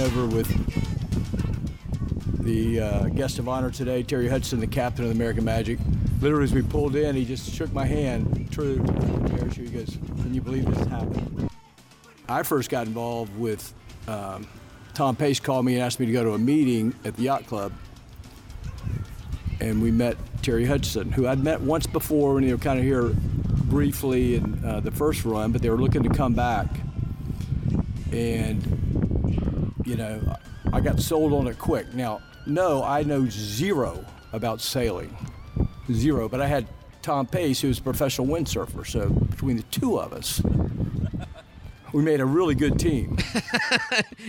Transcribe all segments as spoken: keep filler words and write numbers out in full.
Over with the uh, guest of honor today, Terry Hutchinson, the captain of the American Magic. Literally, as we pulled in, he just shook my hand. True, he goes, "Can you believe this happened?" I first got involved with um, Tom Pace. Called me and asked me to go to a meeting at the yacht club, and we met Terry Hutchinson, who I'd met once before, and you know, kind of here briefly in uh, the first run, but they were looking to come back, and. You know, I got sold on it quick. Now, no, I know zero about sailing, zero. But I had Tom Pace, who's a professional windsurfer. So between the two of us, we made a really good team.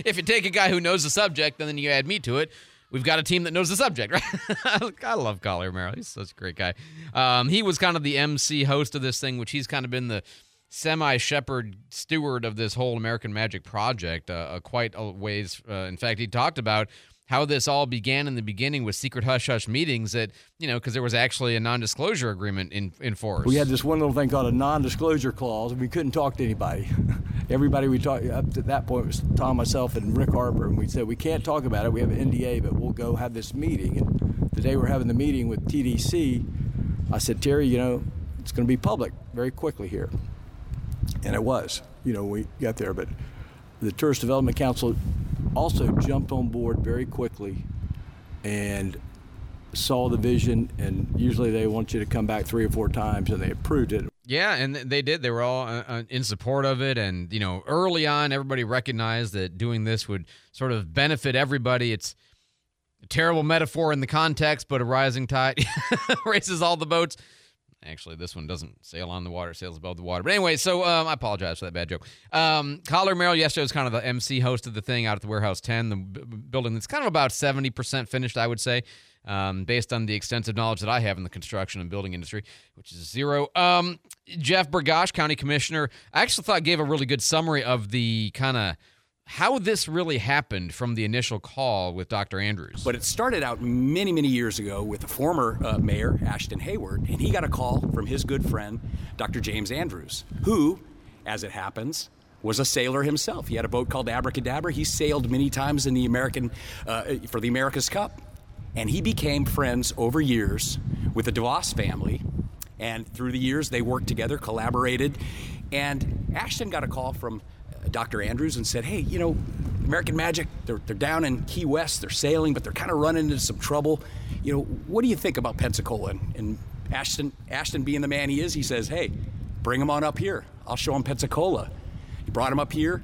If you take a guy who knows the subject and then you add me to it, we've got a team that knows the subject, right? I love Collier Merrill. He's such a great guy. Um, he was kind of the M C host of this thing, which he's kind of been the semi-shepherd steward of this whole American Magic project, uh, uh, quite a ways. Uh, in fact, he talked about how this all began in the beginning with secret hush-hush meetings that, you know, because there was actually a non-disclosure agreement in, in force. We had this one little thing called a non-disclosure clause, and we couldn't talk to anybody. Everybody we talked up to that point was Tom, myself, and Rick Harper, and we said, we can't talk about it. We have an N D A, but we'll go have this meeting. And the day we're having the meeting with T D C, I said, Terry, you know, it's going to be public very quickly here. And it was, you know, we got there. But the Tourist Development Council also jumped on board very quickly and saw the vision. And usually they want you to come back three or four times, and they approved it. Yeah, and they did. They were all uh, in support of it. And, you know, early on, everybody recognized that doing this would sort of benefit everybody. It's a terrible metaphor in the context, but a rising tide raises all the boats. Actually, this one doesn't sail on the water. It sails above the water. But anyway, so um, I apologize for that bad joke. Um, Collier Merrill yesterday was kind of the M C host of the thing out at the Warehouse ten, the b- building that's kind of about seventy percent finished, I would say, um, based on the extensive knowledge that I have in the construction and building industry, which is zero. Um, Jeff Bergosh, County Commissioner, I actually thought gave a really good summary of the kind of how this really happened from the initial call with Doctor Andrews. But it started out many, many years ago with the former uh, mayor, Ashton Hayward, and he got a call from his good friend, Doctor James Andrews, who, as it happens, was a sailor himself. He had a boat called Abracadabra. He sailed many times in the American uh, for the America's Cup, and he became friends over years with the DeVos family. And through the years, they worked together, collaborated, and Ashton got a call from Doctor Andrews and said, hey, you know, American Magic, they're, they're down in Key West, they're sailing, but they're kind of running into some trouble. You know, what do you think about Pensacola? And, and Ashton, Ashton being the man he is, he says, hey, bring him on up here. I'll show him Pensacola. He brought him up here,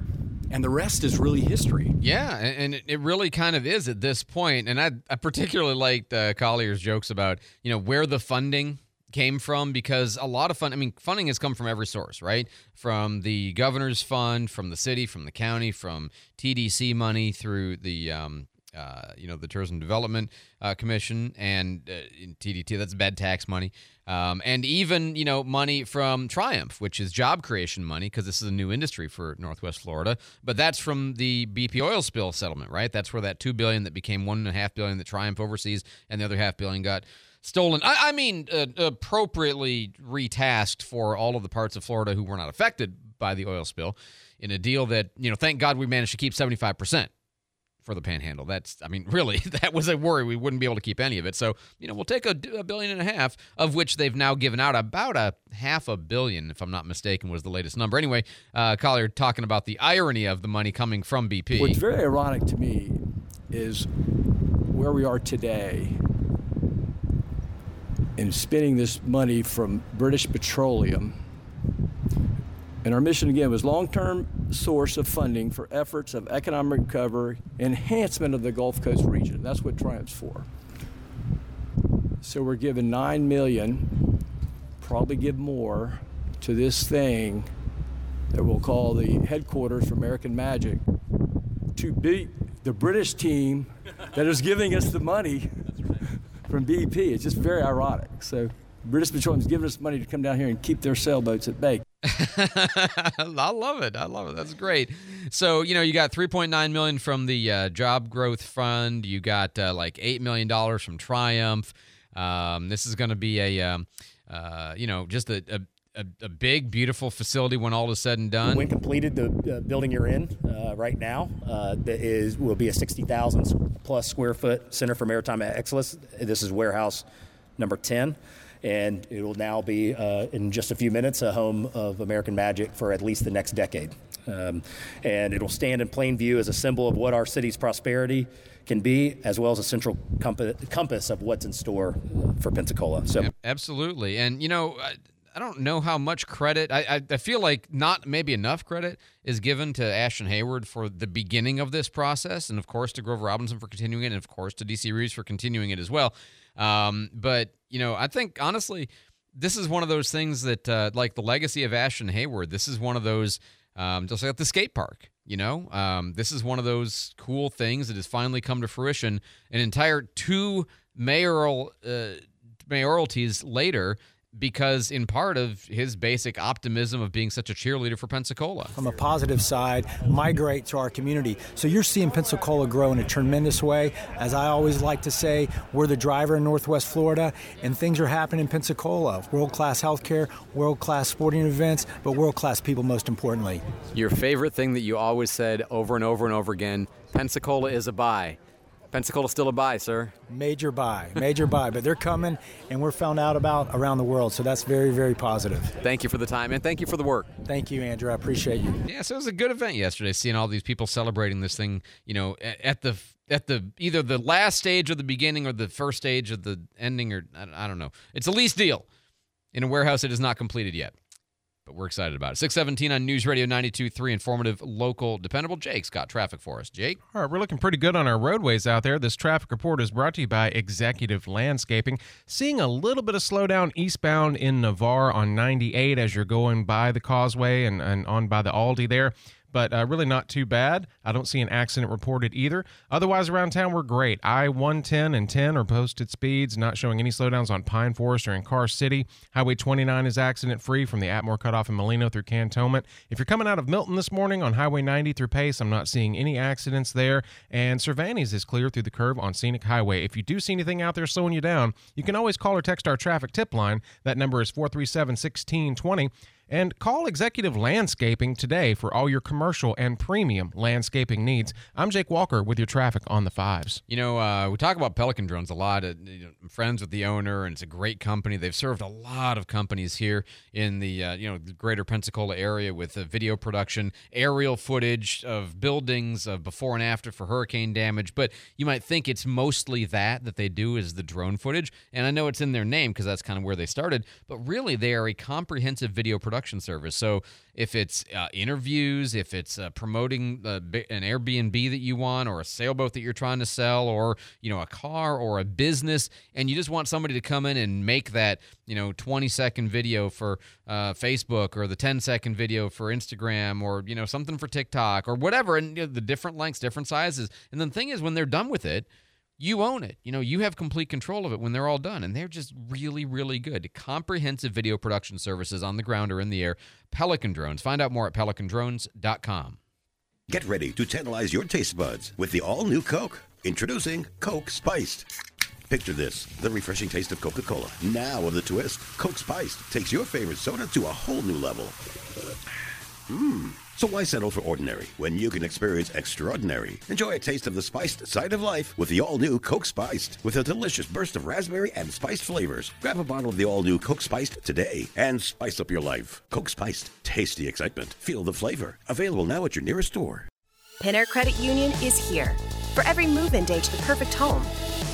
and the rest is really history. Yeah, and it really kind of is at this point. And I, I particularly liked uh, Collier's jokes about, you know, where the funding came from, because a lot of fun, I mean, funding has come from every source, right? From the governor's fund, from the city, from the county, from T D C money through the, um, uh, you know, the Tourism Development uh, Commission and uh, in T D T, that's bed tax money. Um, and even, you know, money from Triumph, which is job creation money, because this is a new industry for Northwest Florida. But that's from the B P oil spill settlement, right? That's where that two billion dollars that became one point five billion dollars that Triumph oversees, and the other half billion got stolen. I, I mean, uh, appropriately retasked for all of the parts of Florida who were not affected by the oil spill in a deal that, you know, thank God we managed to keep seventy-five percent for the panhandle. That's, I mean, really, that was a worry. We wouldn't be able to keep any of it. So, you know, we'll take a, a billion and a half, of which they've now given out about a half a billion, if I'm not mistaken, was the latest number. Anyway, uh, Collier talking about the irony of the money coming from B P. What's very ironic to me is where we are today in spending this money from British Petroleum. And our mission, again, was long-term source of funding for efforts of economic recovery, enhancement of the Gulf Coast region. That's what Triumph's for. So we're given nine million dollars probably give more to this thing that we'll call the headquarters for American Magic to beat the British team that is giving us the money from B P. It's just very ironic. So British Petroleum is giving us money to come down here and keep their sailboats at bay. I love it. I love it. That's great. So, you know, you got three point nine million dollars from the uh, Job Growth Fund. You got uh, like eight million dollars from Triumph. Um, this is going to be a, um, uh, you know, just a, a A, a big, beautiful facility when all is said and done. When completed, the uh, building you're in uh, right now uh, that is will be a sixty thousand plus square foot Center for Maritime Excellence. This is warehouse number ten, and it will now be, uh, in just a few minutes, a home of American Magic for at least the next decade. Um, and it'll stand in plain view as a symbol of what our city's prosperity can be, as well as a central comp- compass of what's in store for Pensacola. So, yeah, absolutely. And, you know... I, I don't know how much credit, I, I feel like not maybe enough credit is given to Ashton Hayward for the beginning of this process, and of course to Grover Robinson for continuing it, and of course to D C. Reeves for continuing it as well. Um, but, you know, I think, honestly, this is one of those things that, uh, like the legacy of Ashton Hayward, this is one of those, um, just like the skate park, you know, um, this is one of those cool things that has finally come to fruition. An entire two mayoral uh, mayoralties later, because in part of his basic optimism of being such a cheerleader for Pensacola. From a positive side, migrate to our community. So you're seeing Pensacola grow in a tremendous way. As I always like to say, we're the driver in Northwest Florida, and things are happening in Pensacola. World-class healthcare, world-class sporting events, but world-class people most importantly. Your favorite thing that you always said over and over and over again, Pensacola is a buy. Pensacola's still a buy, sir. Major buy, major buy. But they're coming, and we're found out about around the world, so that's very, very positive. Thank you for the time, and thank you for the work. Thank you, Andrew. I appreciate you. Yeah, so it was a good event yesterday, seeing all these people celebrating this thing, you know, at the at the either the last stage of the beginning or the first stage of the ending, or I don't know. It's a lease deal in a warehouse that is not completed yet, but we're excited about it. six seventeen on News Radio ninety-two point three, informative, local, dependable. Jake's got traffic for us. Jake? All right, we're looking pretty good on our roadways out there. This traffic report is brought to you by Executive Landscaping. Seeing a little bit of slowdown eastbound in Navarre on ninety-eight as you're going by the Causeway and, and on by the Aldi there. But uh, really not too bad. I don't see an accident reported either. Otherwise, around town, we're great. I one ten and ten are posted speeds, not showing any slowdowns on Pine Forest or in Carr City. Highway twenty-nine is accident-free from the Atmore Cutoff in Molino through Cantonment. If you're coming out of Milton this morning on Highway ninety through Pace, I'm not seeing any accidents there. And Cervantes is clear through the curve on Scenic Highway. If you do see anything out there slowing you down, you can always call or text our traffic tip line. That number is four three seven, one six two zero. And call Executive Landscaping today for all your commercial and premium landscaping needs. I'm Jake Walker with your traffic on the fives. You know, uh, we talk about Pelican Drones a lot. Uh, you know, I'm friends with the owner, and it's a great company. They've served a lot of companies here in the uh, you know the greater Pensacola area with uh, video production, aerial footage of buildings, of before and after for hurricane damage. But you might think it's mostly that that they do is the drone footage. And I know it's in their name because that's kind of where they started. But really, they are a comprehensive video production service. So if it's uh, interviews, if it's uh, promoting uh, an Airbnb that you want, or a sailboat that you're trying to sell, or, you know, a car or a business, and you just want somebody to come in and make that, you know, twenty second video for uh, Facebook, or the ten second video for Instagram, or, you know, something for TikTok or whatever, and you know, the different lengths, different sizes. And the thing is, when they're done with it, you own it. You know, you have complete control of it when they're all done, and they're just really, really good. Comprehensive video production services on the ground or in the air. Pelican Drones. Find out more at pelican drones dot com. Get ready to tantalize your taste buds with the all-new Coke. Introducing Coke Spiced. Picture this, the refreshing taste of Coca-Cola. Now with a twist, Coke Spiced takes your favorite soda to a whole new level. Mmm. So why settle for ordinary when you can experience extraordinary? Enjoy a taste of the spiced side of life with the all-new Coke Spiced. With a delicious burst of raspberry and spiced flavors. Grab a bottle of the all-new Coke Spiced today and spice up your life. Coke Spiced. Taste the excitement. Feel the flavor. Available now at your nearest store. PenAir Credit Union is here. For every move-in day to the perfect home.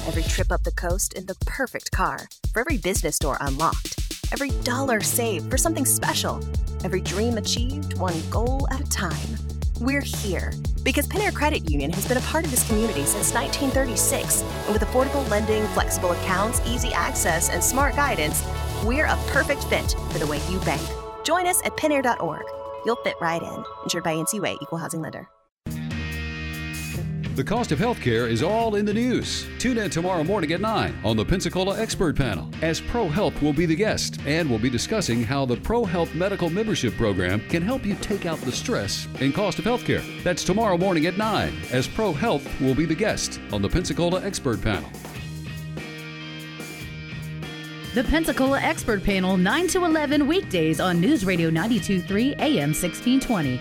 Every trip up the coast in the perfect car. For every business door unlocked. Every dollar saved for something special. Every dream achieved, one goal at a time. We're here because PenAir Credit Union has been a part of this community since nineteen thirty-six. And with affordable lending, flexible accounts, easy access, and smart guidance, We're a perfect fit for the way you bank. Join us at pen air dot org. You'll fit right in. Insured by N C U A, Equal Housing Lender. The cost of healthcare is all in the news. Tune in tomorrow morning at nine on the Pensacola Expert Panel, as ProHealth will be the guest, and we'll be discussing how the ProHealth Medical Membership Program can help you take out the stress and cost of healthcare. That's tomorrow morning at nine, as ProHealth will be the guest on the Pensacola Expert Panel. The Pensacola Expert Panel, nine to eleven weekdays on News Radio ninety-two point three A M sixteen twenty.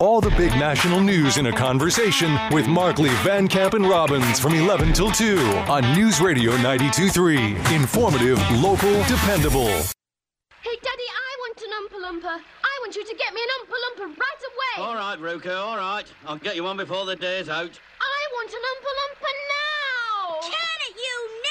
All the big national news in a conversation with Markley, Van Camp, and Robbins from eleven till two on News Radio ninety-two point three. Informative, local, dependable. Hey, Daddy, I want an Oompa Loompa. I want you to get me an Oompa Loompa right away. All right, Ruka, all right. I'll get you one before the day's out. I want an Oompa Loompa now. Can it, you nit?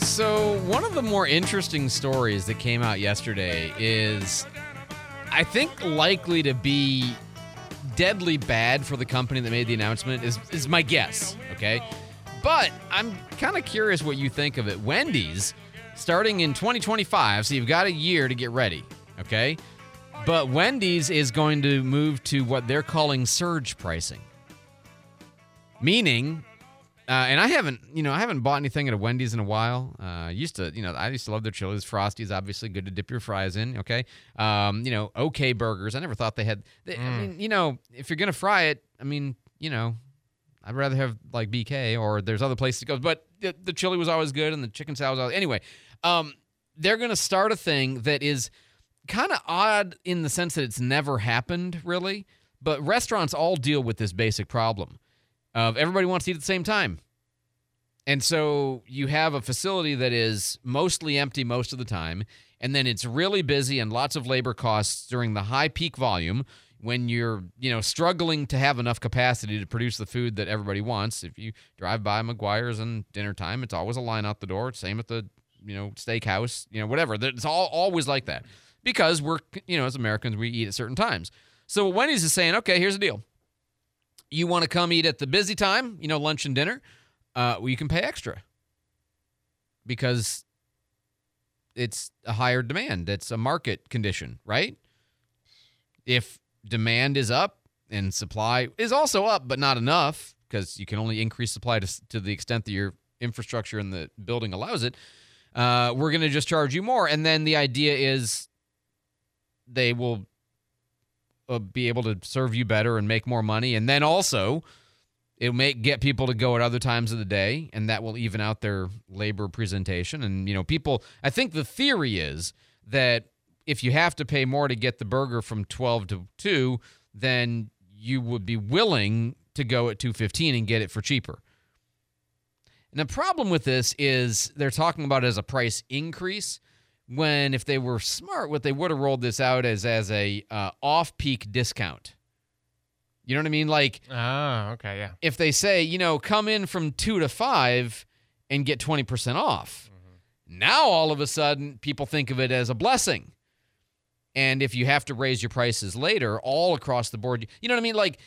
So one of the more interesting stories that came out yesterday is, I think, likely to be deadly bad for the company that made the announcement, is, is my guess, okay? But I'm kind of curious what you think of it. Wendy's, starting in twenty twenty-five, so you've got a year to get ready, okay? But Wendy's is going to move to what they're calling surge pricing, meaning... Uh, and I haven't, you know, I haven't bought anything at a Wendy's in a while. I uh, used to, you know, I used to love their Chili's. Frosty's, obviously, good to dip your fries in, okay? Um, you know, OK Burgers. I never thought they had, they, mm. I mean, you know, if you're going to fry it, I mean, you know, I'd rather have, like, B K, or there's other places to go. But the, the chili was always good, and the chicken salad was always, anyway, um, they're going to start a thing that is kind of odd in the sense that it's never happened, really. But restaurants all deal with this basic problem of everybody wants to eat at the same time. And so you have a facility that is mostly empty most of the time, and then it's really busy and lots of labor costs during the high peak volume when you're, you know, struggling to have enough capacity to produce the food that everybody wants. If you drive by McGuire's and dinner time, it's always a line out the door. Same at the, you know, steakhouse, you know, whatever. It's all always like that because we're, you know, as Americans, we eat at certain times. So Wendy's is saying, okay, here's the deal. You want to come eat at the busy time, you know, lunch and dinner, uh, well, you can pay extra because it's a higher demand. It's a market condition, right? If demand is up and supply is also up, but not enough, because you can only increase supply to, to the extent that your infrastructure in the building allows it, uh, we're going to just charge you more. And then the idea is they will... be able to serve you better and make more money. And then also it may get people to go at other times of the day, and that will even out their labor presentation. And, you know, people, I think the theory is that if you have to pay more to get the burger from twelve to two, then you would be willing to go at two fifteen and get it for cheaper. And the problem with this is they're talking about it as a price increase, when if they were smart, what they would have rolled this out as as a uh, off-peak discount. You know what I mean? Like, oh, okay, yeah. If they say, you know, come in from two to five and get twenty percent off, mm-hmm. Now all of a sudden people think of it as a blessing. And if you have to raise your prices later, all across the board, you know what I mean? Like,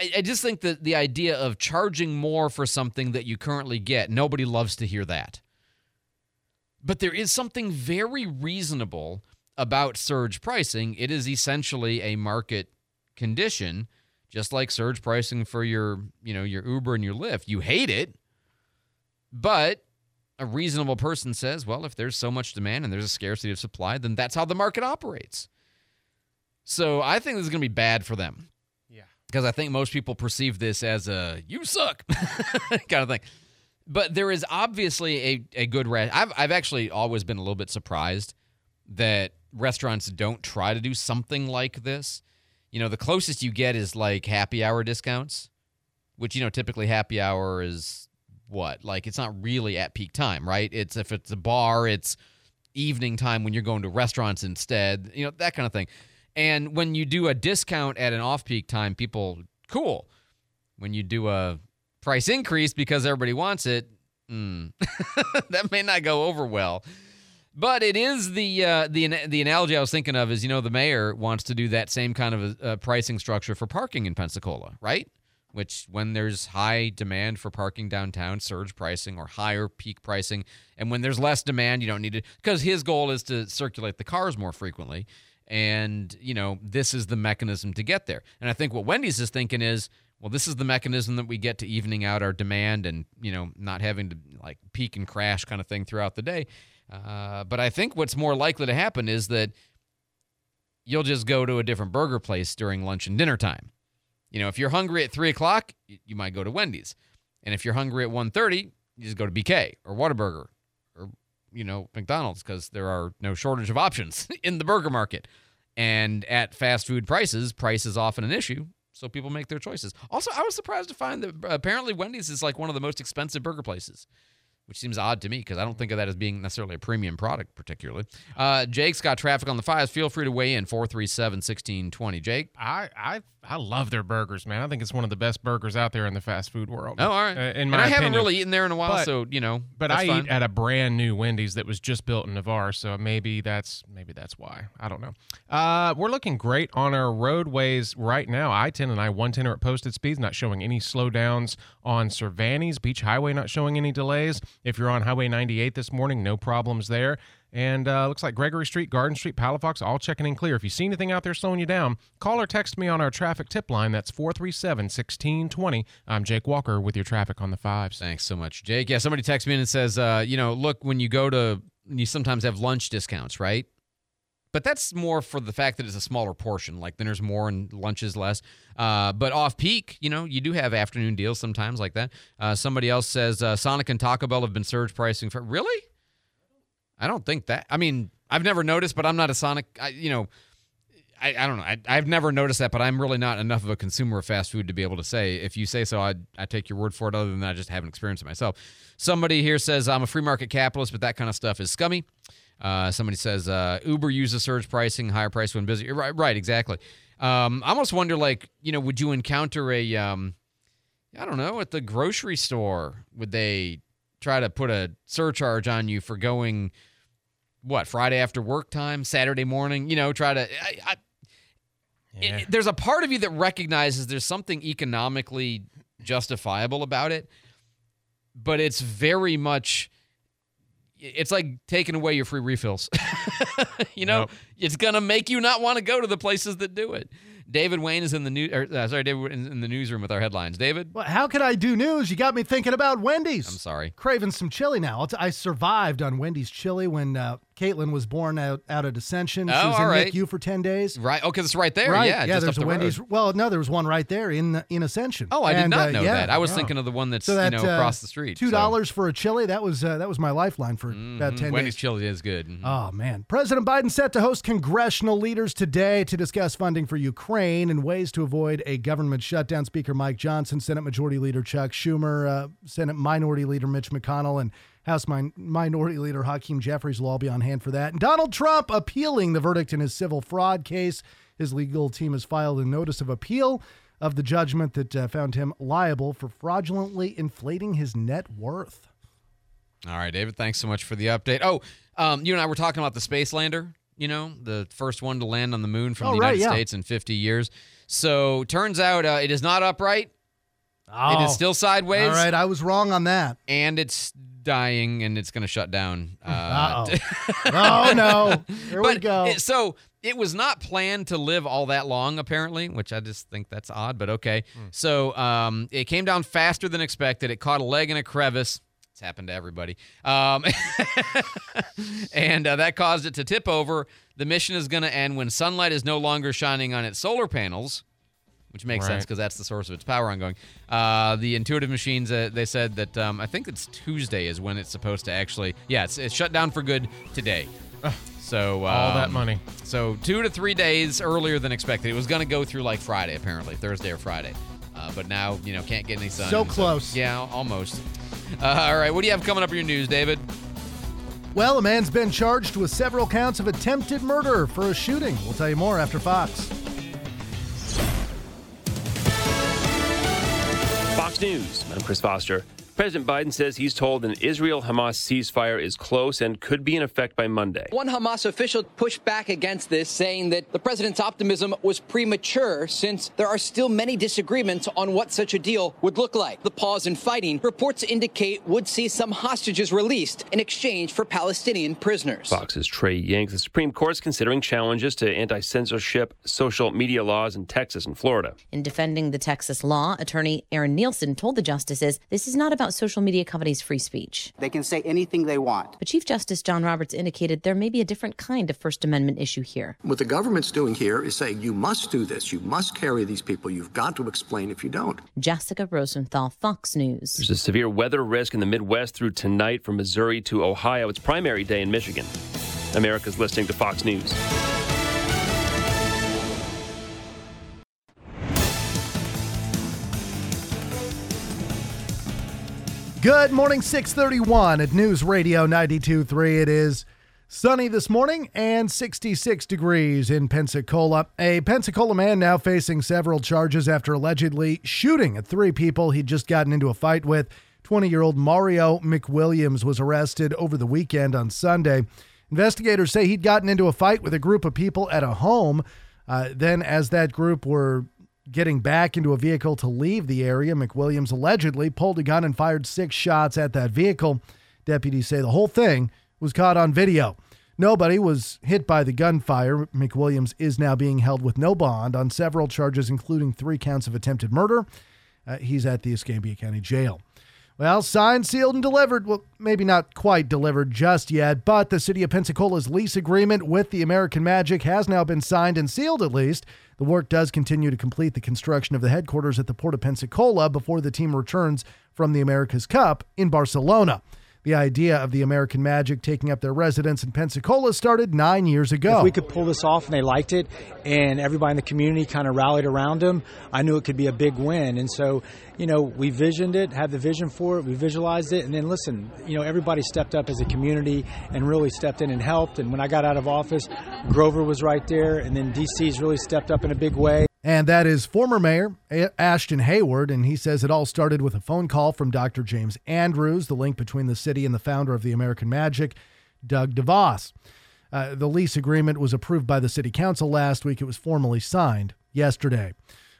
I, I just think that the idea of charging more for something that you currently get, nobody loves to hear that. But there is something very reasonable about surge pricing. It is essentially a market condition, just like surge pricing for your, you know, your Uber and your Lyft. You hate it, but a reasonable person says, well, if there's so much demand and there's a scarcity of supply, then that's how the market operates. So I think this is going to be bad for them. Yeah. Because I think most people perceive this as a, you suck kind of thing. But there is obviously a, a good... Re- I've I've actually always been a little bit surprised that restaurants don't try to do something like this. You know, the closest you get is like happy hour discounts, which, you know, typically happy hour is what? Like, it's not really at peak time, right? It's if it's a bar, it's evening time when you're going to restaurants instead, you know, that kind of thing. And when you do a discount at an off-peak time, people, cool. When you do a price increase because everybody wants it, mm, that may not go over well. But it is the uh, the the analogy I was thinking of is, you know, the mayor wants to do that same kind of a, a pricing structure for parking in Pensacola, right? Which when there's high demand for parking downtown, surge pricing or higher peak pricing. And when there's less demand, you don't need it because his goal is to circulate the cars more frequently. And, you know, this is the mechanism to get there. And I think what Wendy's is thinking is, well, this is the mechanism that we get to evening out our demand and, you know, not having to like peak and crash kind of thing throughout the day. Uh, but I think what's more likely to happen is that you'll just go to a different burger place during lunch and dinner time. You know, if you're hungry at three o'clock, you might go to Wendy's. And if you're hungry at one thirty, you just go to B K or Whataburger or, you know, McDonald's because there are no shortage of options in the burger market. And at fast food prices, price is often an issue, so people make their choices. Also, I was surprised to find that apparently Wendy's is like one of the most expensive burger places, which seems odd to me because I don't think of that as being necessarily a premium product particularly. Uh, Jake's got traffic on the fives. Feel free to weigh in, four three seven, one six two zero. Jake? I, I I love their burgers, man. I think it's one of the best burgers out there in the fast food world. Oh, all right. Uh, in my and I opinion. Haven't really eaten there in a while, but, so, you know, But that's I fine. Eat at a brand new Wendy's that was just built in Navarre, so maybe that's maybe that's why. I don't know. Uh, we're looking great on our roadways right now. I ten and I one ten are at posted speeds, not showing any slowdowns on Cervantes. Beach Highway not showing any delays. If you're on Highway ninety-eight this morning, no problems there. And uh, looks like Gregory Street, Garden Street, Palafox, all checking in clear. If you see anything out there slowing you down, call or text me on our traffic tip line. That's four three seven, one six two zero. I'm Jake Walker with your traffic on the fives. Thanks so much, Jake. Yeah, somebody texts me in and says, uh, you know, look, when you go to, you sometimes have lunch discounts, right? But that's more for the fact that it's a smaller portion. Like, dinner's more and lunch is less. Uh, but off-peak, you know, you do have afternoon deals sometimes like that. Uh, somebody else says, uh, Sonic and Taco Bell have been surge pricing for, really? I don't think that. I mean, I've never noticed, but I'm not a Sonic. I, you know, I, I don't know. I, I've never noticed that, but I'm really not enough of a consumer of fast food to be able to say. If you say so, I I take your word for it. Other than that, I just haven't experienced it myself. Somebody here says I'm a free market capitalist, but that kind of stuff is scummy. Uh, somebody says uh, Uber uses surge pricing, higher price when busy. Right, right, exactly. Um, I almost wonder, like, you know, would you encounter a, um, I don't know, at the grocery store, would they try to put a surcharge on you for going, what, Friday after work time, Saturday morning, you know, try to, I, I, yeah. it, there's a part of you that recognizes there's something economically justifiable about it, but it's very much, it's like taking away your free refills, you know, nope. It's going to make you not want to go to the places that do it. David Wayne is in the new, or, uh, sorry, David in, in the newsroom with our headlines. David? Well, how could I do news? You got me thinking about Wendy's. I'm sorry. Craving some chili now. I'll t- I survived on Wendy's chili when uh, Caitlin was born out, out of dissension. Oh, she was all in right. N I C U for ten days. Right. Oh, because it's right there. Right. Yeah, yeah, just there's up the a Wendy's. Road. Well, no, there was one right there in the, in Ascension. Oh, I and, did not uh, know yeah, that. I was yeah. thinking of the one that's, so that, you know, uh, across the street. two dollars so. for a chili. That was uh, that was my lifeline for mm-hmm. about ten Wendy's days. Wendy's chili is good. Mm-hmm. Oh, man. President Biden set to host congressional leaders today to discuss funding for Ukraine and ways to avoid a government shutdown. Speaker Mike Johnson, Senate Majority Leader Chuck Schumer, uh, Senate Minority Leader Mitch McConnell, and House Min- Minority Leader Hakeem Jeffries will all be on hand for that. And Donald Trump appealing the verdict in his civil fraud case. His legal team has filed a notice of appeal of the judgment that uh, found him liable for fraudulently inflating his net worth. All right, David, thanks so much for the update. Oh, um, you and I were talking about the space lander. You know, the first one to land on the moon from oh, the United right, yeah. States in fifty years. So, turns out uh, it is not upright. Oh. It is still sideways. All right, I was wrong on that. And it's dying, and it's going to shut down. Uh, Uh-oh. oh, no. Here but we go. It, so, it was not planned to live all that long, apparently, which I just think that's odd, but okay. Mm. So, um, it came down faster than expected. It caught a leg in a crevice. It's happened to everybody. Um, and uh, that caused it to tip over. The mission is going to end when sunlight is no longer shining on its solar panels, which makes right. sense because that's the source of its power ongoing. Uh, the Intuitive Machines, uh, they said that um, I think it's Tuesday is when it's supposed to actually. Yeah, it's, it's shut down for good today. So um, all that money. So two to three days earlier than expected. It was going to go through like Friday, apparently, Thursday or Friday. Uh, but now, you know, can't get any sun. So close. So, yeah, almost. Uh, all right, what do you have coming up in your news, David? Well, a man's been charged with several counts of attempted murder for a shooting. We'll tell you more after Fox. Fox News. I'm Chris Foster. President Biden says he's told an Israel-Hamas ceasefire is close and could be in effect by Monday. One Hamas official pushed back against this, saying that the president's optimism was premature since there are still many disagreements on what such a deal would look like. The pause in fighting, reports indicate, would see some hostages released in exchange for Palestinian prisoners. Fox's Trey Yanks. The Supreme Court's considering challenges to anti-censorship social media laws in Texas and Florida. In defending the Texas law, attorney Aaron Nielsen told the justices this is not about social media companies' free speech. They can say anything they want. But Chief Justice John Roberts indicated there may be a different kind of First Amendment issue here. What the government's doing here is saying you must do this. You must carry these people. You've got to explain if you don't. Jessica Rosenthal, Fox News. There's a severe weather risk in the Midwest through tonight from Missouri to Ohio. It's primary day in Michigan. America's listening to Fox News. Good morning, six thirty-one at News Radio ninety-two point three. It is sunny this morning and sixty-six degrees in Pensacola. A Pensacola man now facing several charges after allegedly shooting at three people he'd just gotten into a fight with. twenty-year-old Mario McWilliams was arrested over the weekend on Sunday. Investigators say he'd gotten into a fight with a group of people at a home. Uh, then as that group were getting back into a vehicle to leave the area, McWilliams allegedly pulled a gun and fired six shots at that vehicle. Deputies say the whole thing was caught on video. Nobody was hit by the gunfire. McWilliams is now being held with no bond on several charges, including three counts of attempted murder. Uh, he's at the Escambia County Jail. Well, signed, sealed, and delivered. Well, maybe not quite delivered just yet, but the city of Pensacola's lease agreement with the American Magic has now been signed and sealed, at least. The work does continue to complete the construction of the headquarters at the Port of Pensacola before the team returns from the America's Cup in Barcelona. The idea of the American Magic taking up their residence in Pensacola started nine years ago. If we could pull this off and they liked it and everybody in the community kind of rallied around them, I knew it could be a big win. And so, you know, we visioned it, had the vision for it, we visualized it. And then, listen, you know, everybody stepped up as a community and really stepped in and helped. And when I got out of office, Grover was right there. And then D C's really stepped up in a big way. And that is former Mayor Ashton Hayward, and he says it all started with a phone call from Doctor James Andrews, the link between the city and the founder of the American Magic, Doug DeVos. Uh, the lease agreement was approved by the city council last week. It was formally signed yesterday.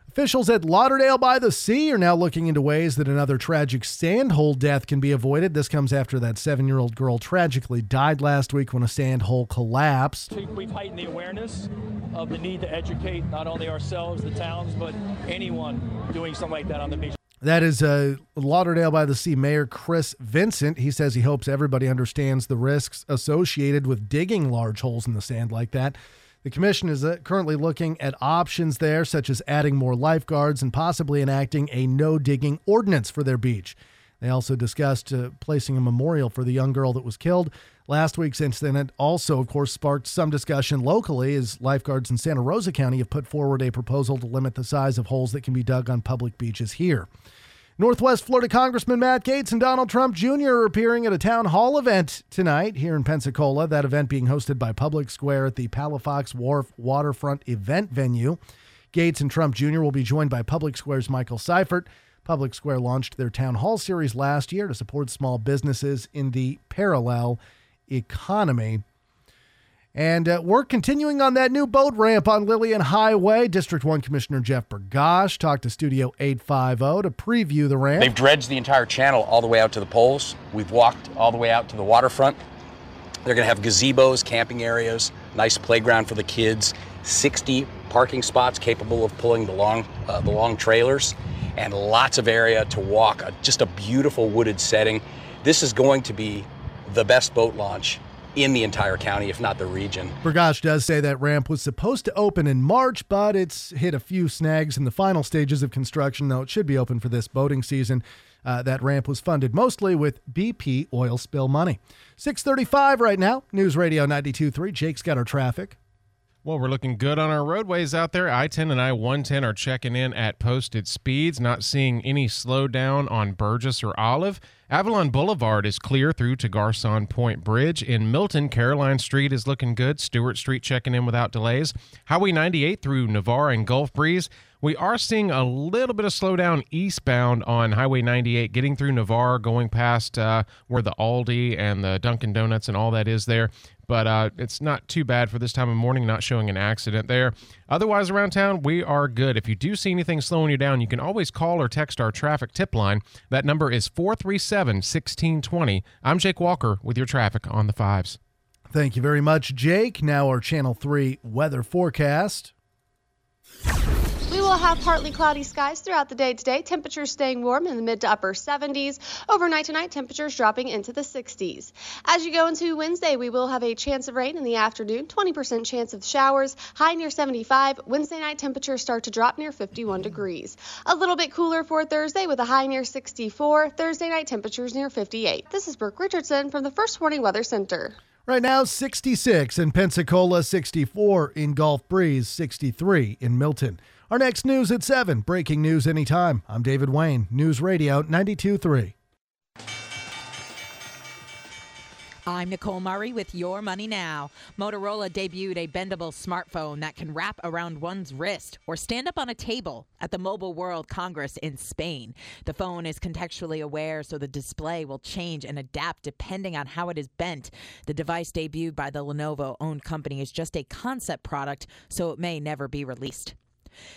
Officials at Lauderdale-by-the-Sea are now looking into ways that another tragic sandhole death can be avoided. This comes after that seven-year-old girl tragically died last week when a sandhole collapsed. We've heightened the awareness of the need to educate not only ourselves, the towns, but anyone doing something like that on the beach. That is uh, Lauderdale-by-the-Sea Mayor Chris Vincent. He says he hopes everybody understands the risks associated with digging large holes in the sand like that. The commission is currently looking at options there, such as adding more lifeguards and possibly enacting a no-digging ordinance for their beach. They also discussed uh, placing a memorial for the young girl that was killed. Last week's incident also, of course, sparked some discussion locally, as lifeguards in Santa Rosa County have put forward a proposal to limit the size of holes that can be dug on public beaches here. Northwest Florida Congressman Matt Gaetz and Donald Trump Junior are appearing at a town hall event tonight here in Pensacola, that event being hosted by Public Square at the Palafox Wharf Waterfront event venue. Gaetz and Trump Junior will be joined by Public Square's Michael Seifert. Public Square launched their town hall series last year to support small businesses in the parallel economy. And uh, we're continuing on that new boat ramp on Lillian Highway. District one Commissioner Jeff Bergosh talked to Studio eight fifty to preview the ramp. They've dredged the entire channel all the way out to the poles. We've walked all the way out to the waterfront. They're going to have gazebos, camping areas, nice playground for the kids, sixty parking spots capable of pulling the long, uh, the long trailers, and lots of area to walk, uh, just a beautiful wooded setting. This is going to be the best boat launch in the entire county, if not the region. Bergosh does say that ramp was supposed to open in March, but it's hit a few snags in the final stages of construction, though it should be open for this boating season. Uh, that ramp was funded mostly with B P oil spill money. six thirty-five right now, News Radio ninety-two point three. Jake's got our traffic. Well, we're looking good on our roadways out there. I ten and I one ten are checking in at posted speeds, not seeing any slowdown on Burgess or Olive. Avalon Boulevard is clear through to Garson Point Bridge. In Milton, Caroline Street is looking good. Stewart Street checking in without delays. Highway ninety-eight through Navarre and Gulf Breeze. We are seeing a little bit of slowdown eastbound on Highway ninety-eight, getting through Navarre, going past uh, where the Aldi and the Dunkin' Donuts and all that is there. But uh, it's not too bad for this time of morning, not showing an accident there. Otherwise, around town, we are good. If you do see anything slowing you down, you can always call or text our traffic tip line. That number is four three seven, one six two zero. I'm Jake Walker with your traffic on the fives. Thank you very much, Jake. Now our Channel three weather forecast. We will have partly cloudy skies throughout the day today. Temperatures staying warm in the mid to upper seventies. Overnight tonight, temperatures dropping into the sixties. As you go into Wednesday, we will have a chance of rain in the afternoon, twenty percent chance of showers, high near seventy-five. Wednesday night, temperatures start to drop near fifty-one degrees. A little bit cooler for Thursday with a high near sixty-four. Thursday night, temperatures near fifty-eight. This is Brooke Richardson from the First Warning Weather Center. Right now, sixty-six in Pensacola, sixty-four in Gulf Breeze, sixty-three in Milton. Our next news at seven. Breaking news anytime. I'm David Wayne, News Radio ninety-two point three. I'm Nicole Murray with Your Money Now. Motorola debuted a bendable smartphone that can wrap around one's wrist or stand up on a table at the Mobile World Congress in Spain. The phone is contextually aware, so the display will change and adapt depending on how it is bent. The device debuted by the Lenovo-owned company is just a concept product, so it may never be released.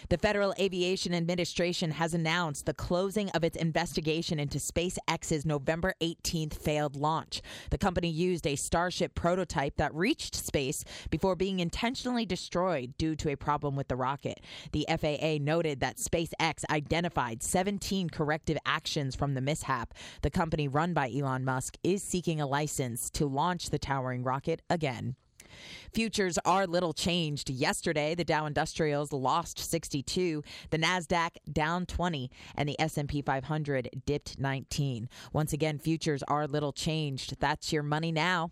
The Federal Aviation Administration has announced the closing of its investigation into SpaceX's November eighteenth failed launch. The company used a Starship prototype that reached space before being intentionally destroyed due to a problem with the rocket. The F A A noted that SpaceX identified seventeen corrective actions from the mishap. The company run by Elon Musk is seeking a license to launch the towering rocket again. Futures are little changed. Yesterday, the Dow Industrials lost sixty-two, the Nasdaq down twenty, and the S and P five hundred dipped nineteen. Once again, futures are little changed. That's your money now.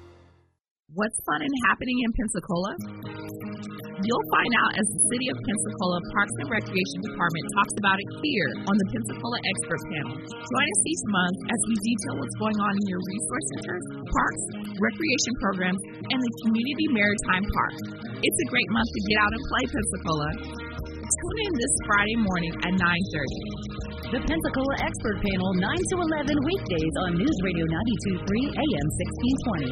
What's fun and happening in Pensacola? You'll find out as the City of Pensacola Parks and Recreation Department talks about it here on the Pensacola Expert Panel. Join us each month as we detail what's going on in your resource centers, parks, recreation programs, and the community maritime park. It's a great month to get out and play, Pensacola. Tune in this Friday morning at nine thirty. The Pensacola Expert Panel, nine to eleven weekdays on News Radio ninety-two point three A M sixteen twenty.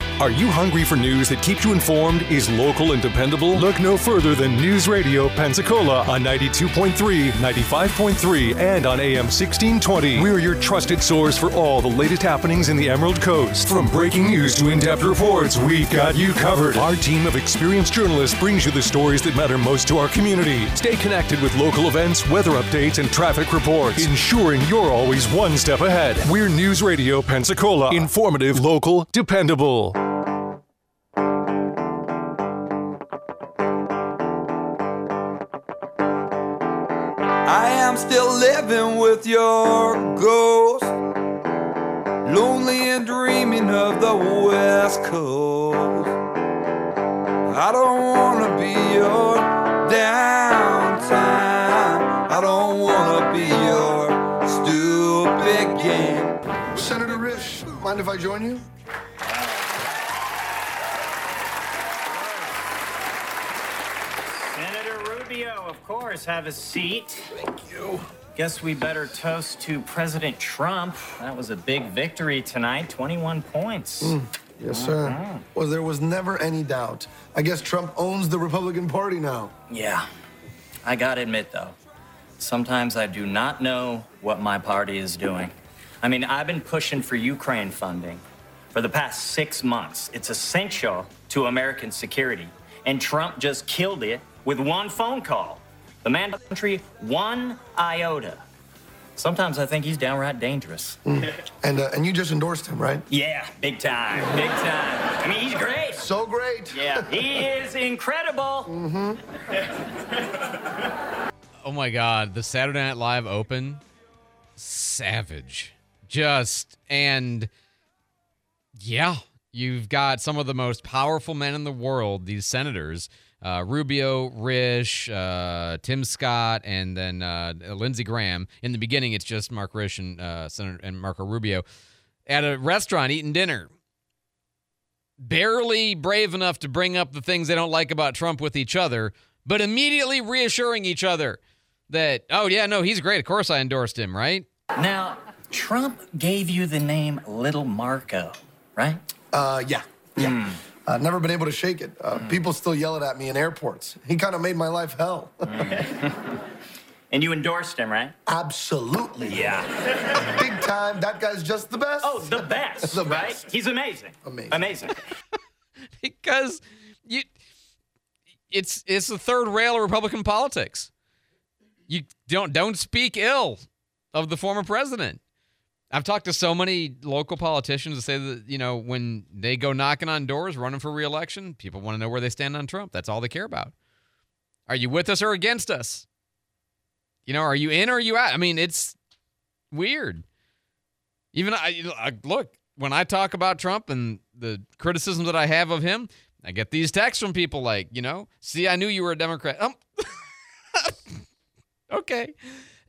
Are you hungry for news that keeps you informed, is local and dependable? Look no further than News Radio Pensacola on ninety-two point three, ninety-five point three, and on A M sixteen twenty. We're your trusted source for all the latest happenings in the Emerald Coast. From breaking news to in-depth reports, we've got you covered. Our team of experienced journalists brings you the stories that matter most to our community. Stay connected with local events, weather updates, and traffic reports, ensuring you're always one step ahead. We're News Radio Pensacola. Informative, local, dependable. I'm still living with your ghost. lonely and dreaming of the West Coast. I don't wanna be your downtime. I don't wanna be your stupid game. Senator Risch, mind if I join you? Of course, have a seat. Thank you. Guess we better toast to President Trump. That was a big victory tonight, twenty-one points. Mm, yes, sir. Uh-huh. Well, there was never any doubt. I guess Trump owns the Republican Party now. Yeah. I gotta admit, though, sometimes I do not know what my party is doing. I mean, I've been pushing for Ukraine funding for the past six months. It's essential to American security, and Trump just killed it with one phone call. The man of the country, one iota. Sometimes I think he's downright dangerous. Mm. And uh, and you just endorsed him, right? Yeah, big time, big time. I mean, he's great. So great. Yeah, he is incredible. Mm-hmm. Oh my God, the Saturday Night Live Open, savage. Just, and yeah, you've got some of the most powerful men in the world, these senators, Uh, Rubio, Risch, uh, Tim Scott, and then uh, Lindsey Graham. In the beginning, it's just Mark Risch and uh, Senator and Marco Rubio at a restaurant eating dinner. Barely brave enough to bring up the things they don't like about Trump with each other, but immediately reassuring each other that, oh, yeah, no, he's great. Of course I endorsed him, right? Now, Trump gave you the name Little Marco, right? Uh, yeah, yeah. Mm. Uh, never been able to shake it. Uh, mm. People still yell it at me in airports. He kind of made my life hell. Mm. And you endorsed him, right? Absolutely. Yeah. Big time. That guy's just the best. Oh, the best, the right? Best. He's amazing. Amazing. Amazing. Because you, it's it's the third rail of Republican politics. You don't don't speak ill of the former president. I've talked to so many local politicians that say that, you know, when they go knocking on doors, running for re-election, people want to know where they stand on Trump. That's all they care about. Are you with us or against us? You know, are you in or are you out? I mean, it's weird. Even, I, I look, when I talk about Trump and the criticisms that I have of him, I get these texts from people like, you know, see, I knew you were a Democrat. Um, okay.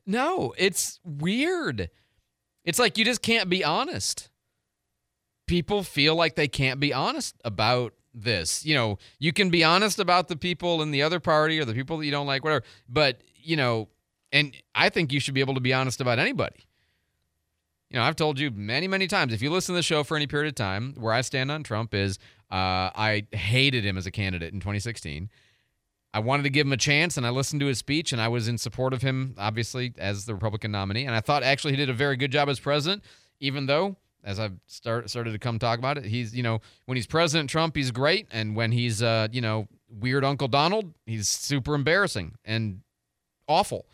No, it's weird. It's like you just can't be honest. People feel like they can't be honest about this. You know, you can be honest about the people in the other party or the people that you don't like, whatever. But, you know, and I think you should be able to be honest about anybody. You know, I've told you many, many times, if you listen to the show for any period of time, where I stand on Trump is uh, I hated him as a candidate in twenty sixteen. I wanted to give him a chance, and I listened to his speech, and I was in support of him, obviously, as the Republican nominee. And I thought, actually, he did a very good job as president, even though, as I've start, started to come talk about it, he's, you know, when he's President Trump, he's great, and when he's, uh, you know, weird Uncle Donald, he's super embarrassing and awful.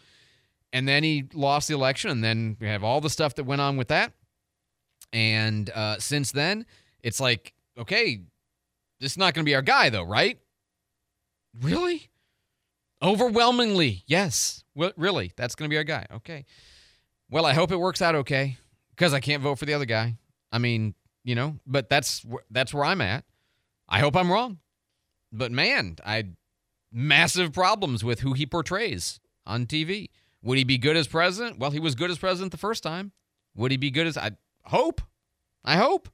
And then he lost the election, and then we have all the stuff that went on with that. And uh, since then, it's like, okay, this is not going to be our guy, though, right? Really? Overwhelmingly, yes. Well, really, that's going to be our guy. Okay. Well, I hope it works out okay because I can't vote for the other guy. I mean, you know, but that's that's where I'm at. I hope I'm wrong. But, man, I massive problems with who he portrays on T V. Would he be good as president? Well, he was good as president the first time. Would he be good as... I hope. I hope.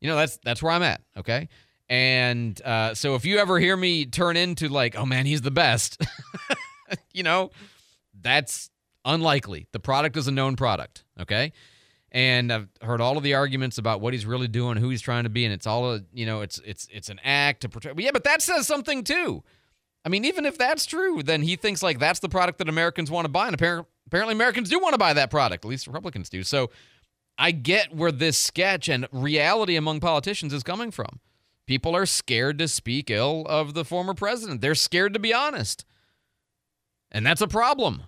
You know, that's that's where I'm at, okay? And uh, so if you ever hear me turn into like, oh, man, he's the best, you know, that's unlikely. The product is a known product, okay? And I've heard all of the arguments about what he's really doing, who he's trying to be, and it's all, a, you know, it's it's it's an act to portray. But yeah, but that says something too. I mean, even if that's true, then he thinks like that's the product that Americans want to buy, and apparently, apparently Americans do want to buy that product, at least Republicans do. So I get where this sketch and reality among politicians is coming from. People are scared to speak ill of the former president. They're scared to be honest. And that's a problem.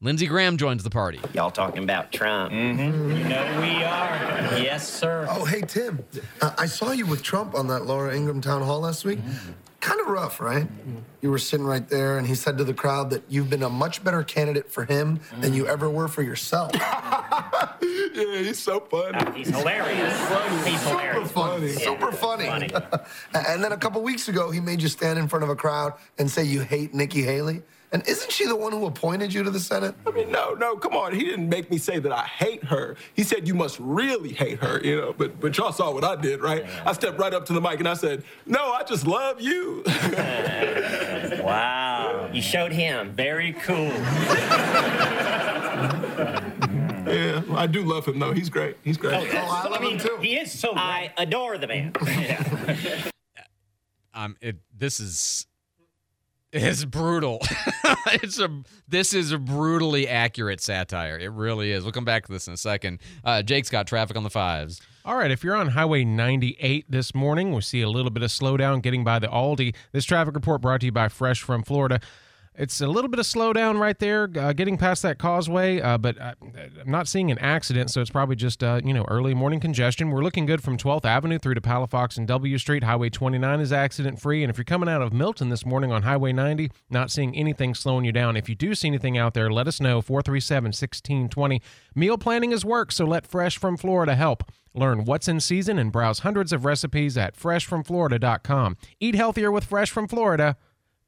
Lindsey Graham joins the party. Y'all talking about Trump. Mm-hmm. You know we are. Yes, sir. Oh, hey, Tim. Uh, I saw you with Trump on that Laura Ingraham town hall last week. Mm-hmm. kind of rough, right? Mm-hmm. You were sitting right there, and he said to the crowd that you've been a much better candidate for him mm. than you ever were for yourself. Yeah, he's so funny. Uh, he's hilarious. He's funny. He's hilarious. Super funny. Yeah, Super funny. funny. And then a couple weeks ago, he made you stand in front of a crowd and say you hate Nikki Haley. And isn't she the one who appointed you to the Senate? I mean, no, no, come on. He didn't make me say that I hate her. He said you must really hate her, you know. But but y'all saw what I did, right? I stepped right up to the mic and I said, no, I just love you. Wow. You showed him. Very cool. Yeah, I do love him, though. He's great. He's great. Oh, oh I love I mean, him, too. He is so great. I adore the man. Yeah. um, it, this is... It's brutal. it's a. This is a brutally accurate satire. It really is. We'll come back to this in a second. Uh, Jake's got traffic on the fives. All right, if you're on Highway ninety-eight this morning, we see a little bit of slowdown getting by the Aldi. This traffic report brought to you by Fresh from Florida. It's a little bit of slowdown right there, uh, getting past that causeway, uh, but I, I'm not seeing an accident, so it's probably just, uh, you know, early morning congestion. We're looking good from twelfth Avenue through to Palafox and W Street. Highway twenty-nine is accident-free, and if you're coming out of Milton this morning on Highway ninety, not seeing anything slowing you down. If you do see anything out there, let us know, four three seven, one six two zero. Meal planning is work, so let Fresh from Florida help. Learn what's in season and browse hundreds of recipes at fresh from florida dot com. Eat healthier with Fresh from Florida.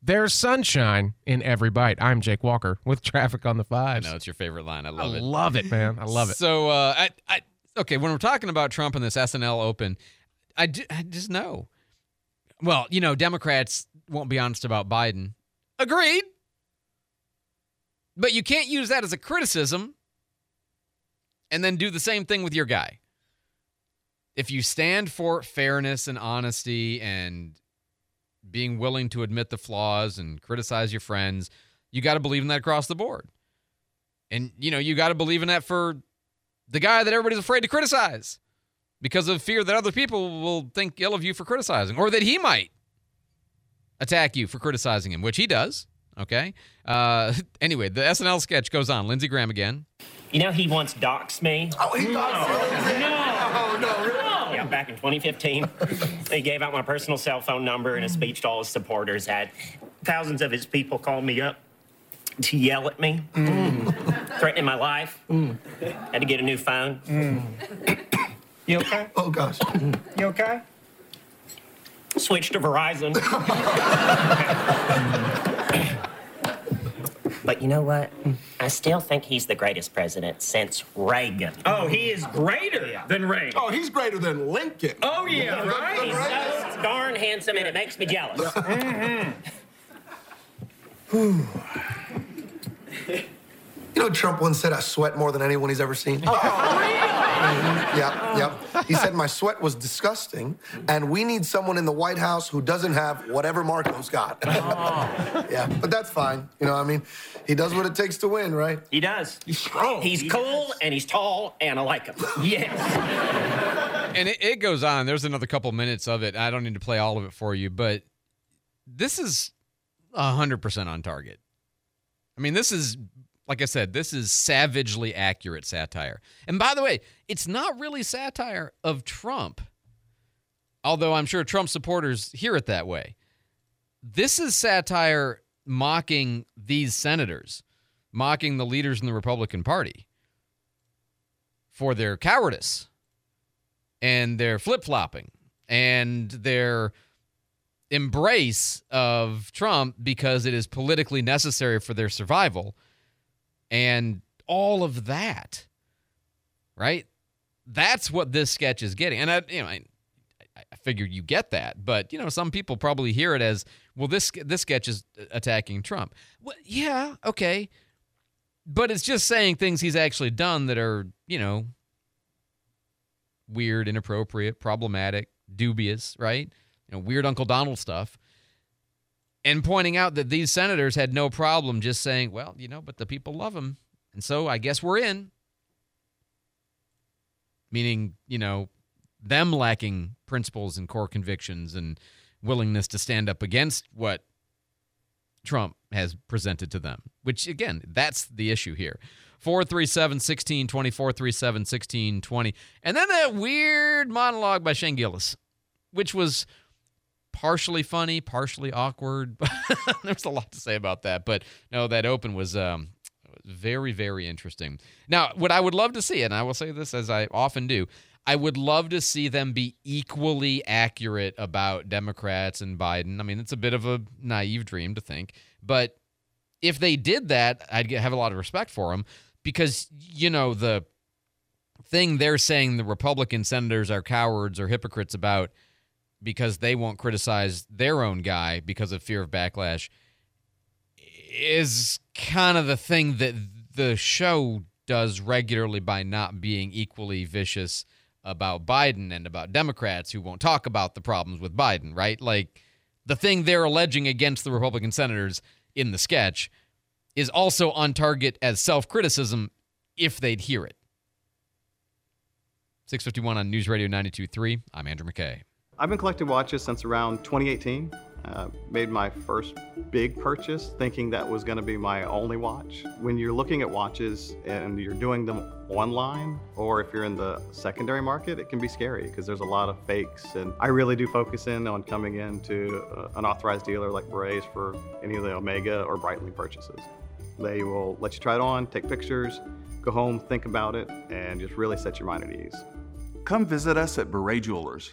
There's sunshine in every bite. I'm Jake Walker with Traffic on the Fives. I know, it's your favorite line. I love I it. I love it, man. I love it. So, uh, I, I, okay, when we're talking about Trump and this S N L Open, I, do, I just know. Well, you know, Democrats won't be honest about Biden. Agreed. But you can't use that as a criticism and then do the same thing with your guy. If you stand for fairness and honesty and being willing to admit the flaws and criticize your friends, you got to believe in that across the board. And, you know, you got to believe in that for the guy that everybody's afraid to criticize because of fear that other people will think ill of you for criticizing, or that he might attack you for criticizing him, which he does, okay? Uh, anyway, the S N L sketch goes on. Lindsey Graham again. You know he once doxed me. Oh, he doxed me. No. No. No, really? Yeah, back in twenty fifteen, he gave out my personal cell phone number in a speech to all his supporters. Had thousands of his people call me up to yell at me, mm. threatening my life. Mm. Had to get a new phone. Mm. You okay? Oh, gosh. You okay? Switched to Verizon. But you know what? I still think he's the greatest president since Reagan. Oh, he is greater yeah. than Reagan. Oh, he's greater than Lincoln. Oh, yeah, right? He's so darn handsome, and it makes me jealous. Mm-hmm. You know, Trump once said, I sweat more than anyone he's ever seen. Oh, for real? Mm-hmm. Yep, yep. He said, my sweat was disgusting, and we need someone in the White House who doesn't have whatever Marco's got. Oh. Yeah, but that's fine. You know what I mean? He does what it takes to win, right? He does. He's strong. He's he cool, does. And he's tall, and I like him. Yes. And it, it goes on. There's another couple minutes of it. I don't need to play all of it for you, but this is one hundred percent on target. I mean, this is... Like I said, this is savagely accurate satire. And by the way, it's not really satire of Trump, although I'm sure Trump supporters hear it that way. This is satire mocking these senators, mocking the leaders in the Republican Party for their cowardice and their flip-flopping and their embrace of Trump because it is politically necessary for their survival. And all of that, right? That's what this sketch is getting. And I, you know, I, I figured you get that, but you know, some people probably hear it as, well, this this sketch is attacking Trump. Well, yeah, okay, but it's just saying things he's actually done that are, you know, weird, inappropriate, problematic, dubious, right? You know, weird Uncle Donald stuff. And pointing out that these senators had no problem just saying, well, you know, but the people love him, and so I guess we're in. Meaning, you know, them lacking principles and core convictions and willingness to stand up against what Trump has presented to them, which, again, that's the issue here. four three seven, one six two zero, four three seven, one six two zero. And then that weird monologue by Shane Gillis, which was... partially funny, partially awkward. There's a lot to say about that. But no, that open was um, very, very interesting. Now, what I would love to see, and I will say this as I often do, I would love to see them be equally accurate about Democrats and Biden. I mean, it's a bit of a naive dream to think. But if they did that, I'd have a lot of respect for them because, you know, the thing they're saying the Republican senators are cowards or hypocrites about because they won't criticize their own guy because of fear of backlash is kind of the thing that the show does regularly by not being equally vicious about Biden and about Democrats who won't talk about the problems with Biden, right? Like, the thing they're alleging against the Republican senators in the sketch is also on target as self-criticism if they'd hear it. six fifty-one on News Radio ninety-two point three. I'm Andrew McKay. I've been collecting watches since around twenty eighteen. Uh, made my first big purchase thinking that was going to be my only watch. When you're looking at watches and you're doing them online, or if you're in the secondary market, it can be scary because there's a lot of fakes. And I really do focus in on coming into uh, an authorized dealer like Berets for any of the Omega or Breitling purchases. They will let you try it on, take pictures, go home, think about it, and just really set your mind at ease. Come visit us at Beret Jewelers.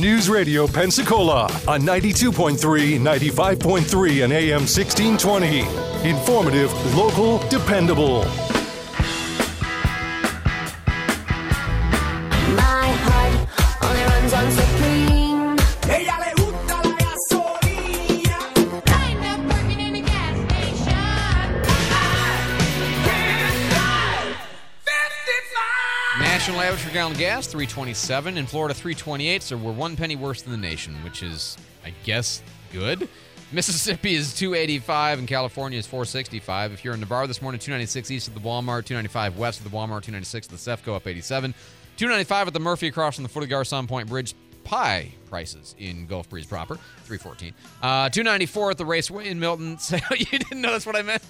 News Radio Pensacola on ninety-two point three, ninety-five point three, and A M sixteen twenty. Informative, local, dependable. My heart only runs on Supreme. Ella le gusta la gasolina. Wind up working in a gas station. I can't drive. fifty-five. National average for gallon gas, three twenty-seven. In Florida, three twenty-eight, so we're one penny worse than the nation, which is, I guess, good. Mississippi is two eighty-five, and California is four sixty-five. If you're in Navarre this morning, two ninety-six east of the Walmart, two ninety-five west of the Walmart, two ninety-six at the CEFCO, up eighty-seven. two ninety-five at the Murphy across from the foot of the Garson Point Bridge. Pie prices in Gulf Breeze proper, three fourteen. Uh, two ninety-four at the Raceway in Milton. So you didn't know that's what I meant?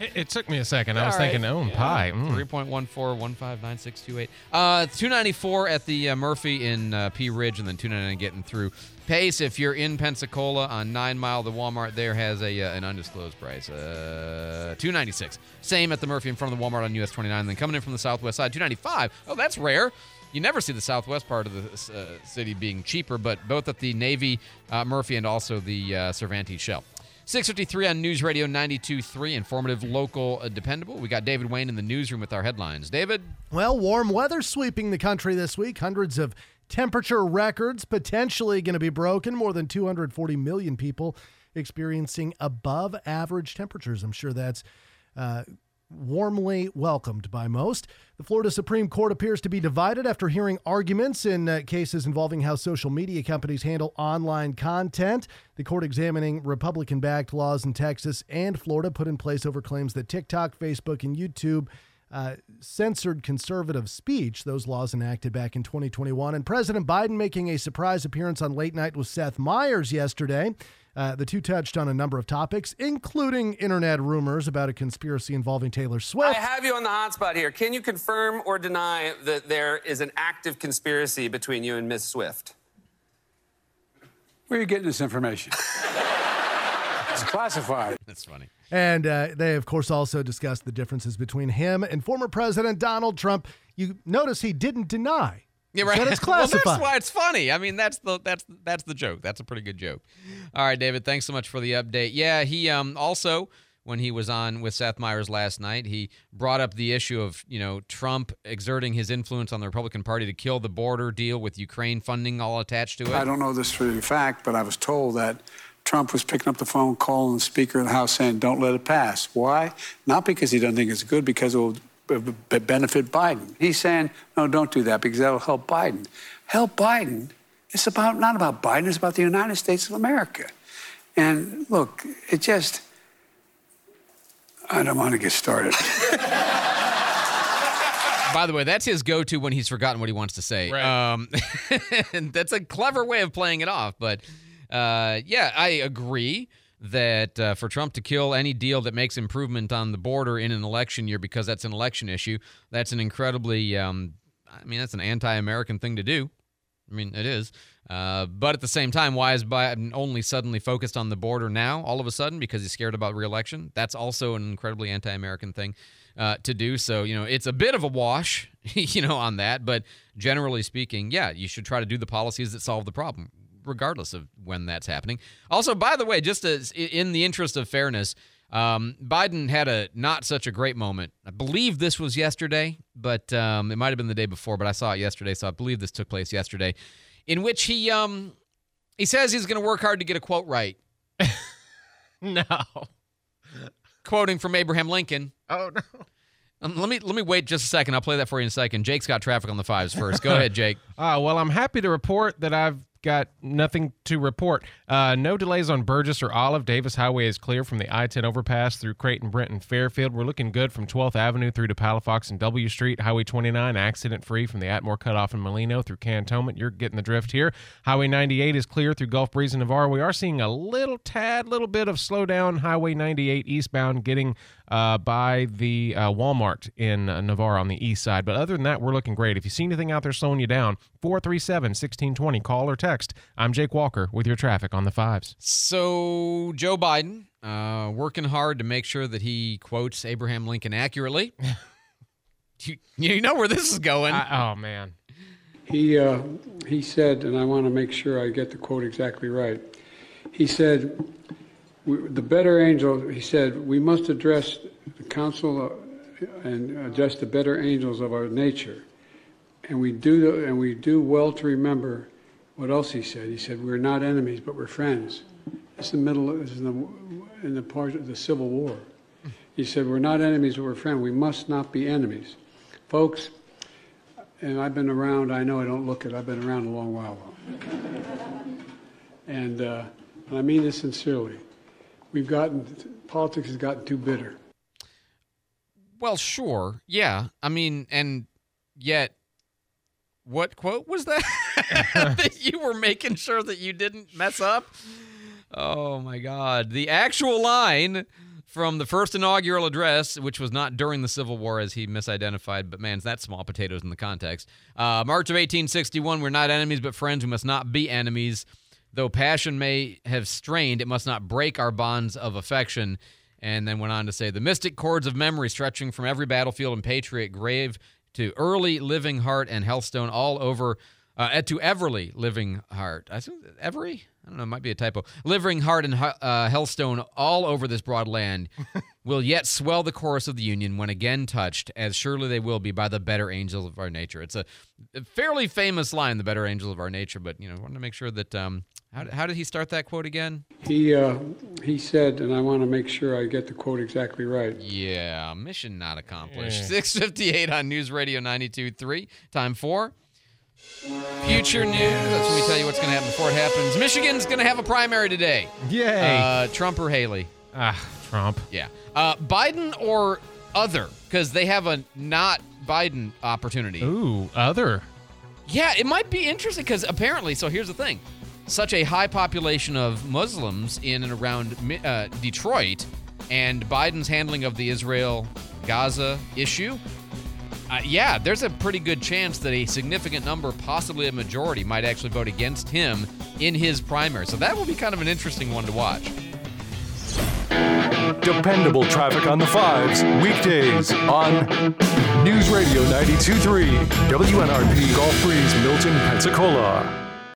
It, it took me a second. I was right. thinking, oh, yeah. pie. Mm. three point one four one five nine six two eight. Uh, two ninety-four at the uh, Murphy in uh, Pea Ridge, and then two ninety-nine getting through Pace. If you're in Pensacola on Nine Mile, the Walmart there has a uh, an undisclosed price. Uh, two ninety-six. Same at the Murphy in front of the Walmart on U S twenty-nine. Then coming in from the southwest side, two ninety-five. Oh, that's rare. You never see the southwest part of the uh, city being cheaper, but both at the Navy uh, Murphy and also the uh, Cervantes Shell. six fifty-three on News Radio ninety-two point three, informative, local, uh, dependable. We got David Wayne in the newsroom with our headlines. David? Well, warm weather sweeping the country this week. Hundreds of temperature records potentially going to be broken. More than two hundred forty million people experiencing above average temperatures. I'm sure that's uh, warmly welcomed by most. The Florida Supreme Court appears to be divided after hearing arguments in uh, cases involving how social media companies handle online content. The court examining Republican-backed laws in Texas and Florida put in place over claims that TikTok, Facebook, and YouTube uh, censored conservative speech. Those laws enacted back in twenty twenty-one. And President Biden making a surprise appearance on Late Night with Seth Meyers yesterday. Uh, the two touched on a number of topics, including internet rumors about a conspiracy involving Taylor Swift. I have you on the hot spot here. Can you confirm or deny that there is an active conspiracy between you and Miss Swift? Where are you getting this information? It's classified. That's funny. And uh, they, of course, also discussed the differences between him and former President Donald Trump. You notice he didn't deny. Yeah, right. But it's classified. Well, that's why it's funny. I mean, that's the that's that's the joke. That's a pretty good joke. All right, David, thanks so much for the update. Yeah, he um also, when he was on with Seth Meyers last night, he brought up the issue of, you know, Trump exerting his influence on the Republican Party to kill the border deal with Ukraine funding all attached to it. I don't know this for a fact, but I was told that Trump was picking up the phone, calling the Speaker of the House, saying, don't let it pass. Why? Not because he doesn't think it's good, because it will benefit Biden. He's saying, no, don't do that because that'll help Biden. Help Biden? It's about not about Biden. It's about the United States of America. And look, it just, I don't want to get started. By the way, that's his go-to when he's forgotten what he wants to say. Right. Um, and that's a clever way of playing it off. But, uh, yeah, I agree that uh, for Trump to kill any deal that makes improvement on the border in an election year because that's an election issue, that's an incredibly, um, I mean, that's an anti-American thing to do. I mean, it is. Uh, but at the same time, why is Biden only suddenly focused on the border now, all of a sudden, because he's scared about re-election? That's also an incredibly anti-American thing uh, to do. So, you know, it's a bit of a wash, you know, on that. But generally speaking, yeah, you should try to do the policies that solve the problem, regardless of when that's happening. Also, by the way, just as in the interest of fairness, um, Biden had a not such a great moment. I believe this was yesterday, but um, it might have been the day before, but I saw it yesterday, so I believe this took place yesterday. In which he um he says he's going to work hard to get a quote right. No. Quoting from Abraham Lincoln. Oh, no. Um, let me let me wait just a second. I'll play that for you in a second. Jake's got traffic on the fives first. Go ahead, Jake. Uh, well, I'm happy to report that I've got nothing to report. Uh, no delays on Burgess or Olive. Davis Highway is clear from the I ten overpass through Creighton, Brenton, Fairfield. We're looking good from twelfth Avenue through to Palafox and W Street. Highway twenty-nine, accident-free from the Atmore cutoff in Molino through Cantonment. You're getting the drift here. Highway ninety-eight is clear through Gulf Breeze and Navarre. We are seeing a little tad, little bit of slowdown. Highway ninety-eight eastbound getting uh, by the uh, Walmart in uh, Navarre on the east side. But other than that, we're looking great. If you see anything out there slowing you down, four three seven, one six two zero, call or text. Text. I'm Jake Walker with your traffic on the fives. So Joe Biden uh, working hard to make sure that he quotes Abraham Lincoln accurately. you, you know where this is going. I, oh man, he uh, he said, and I want to make sure I get the quote exactly right. He said, "The better angel." He said, "We must address the council and address the better angels of our nature, and we do and we do well to remember." What else he said? He said, we're not enemies, but we're friends. It's the middle, it's in the, in the part of the Civil War. He said, we're not enemies, but we're friends. We must not be enemies. Folks, and I've been around, I know I don't look it, I've been around a long while. and, uh, and I mean this sincerely. We've gotten, politics has gotten too bitter. Well, sure, yeah. I mean, and yet, what quote was that? That you were making sure that you didn't mess up? Oh, my God. The actual line from the first inaugural address, which was not during the Civil War, as he misidentified, but man, that's small potatoes in the context. Uh, March of eighteen sixty-one, we're not enemies but friends. We must not be enemies. Though passion may have strained, it must not break our bonds of affection. And then went on to say, the mystic chords of memory stretching from every battlefield and patriot grave to early living heart and hearthstone all over Uh, to Everly Living Heart. I think Every? I don't know. It might be a typo. Living Heart and uh, Hellstone all over this broad land will yet swell the chorus of the Union when again touched, as surely they will be, by the better angels of our nature. It's a fairly famous line, the better angels of our nature, but, you know, I wanted to make sure that... Um, how, how did he start that quote again? He uh, he said, and I want to make sure I get the quote exactly right. Yeah, mission not accomplished. Yeah. six fifty-eight on News Radio ninety-two point three, time four. Future news. That's when we tell you what's going to happen before it happens. Michigan's going to have a primary today. Yay. Uh, Trump or Haley? Ah, Trump. Yeah. Uh, Biden or other, because they have a not Biden opportunity. Ooh, other. Yeah, it might be interesting because apparently, so here's the thing. Such a high population of Muslims in and around uh, Detroit and Biden's handling of the Israel-Gaza issue. Uh, yeah, there's a pretty good chance that a significant number, possibly a majority, might actually vote against him in his primary. So that will be kind of an interesting one to watch. Dependable traffic on the fives, weekdays on News Radio ninety-two point three, W N R P Golf Breeze, Milton, Pensacola.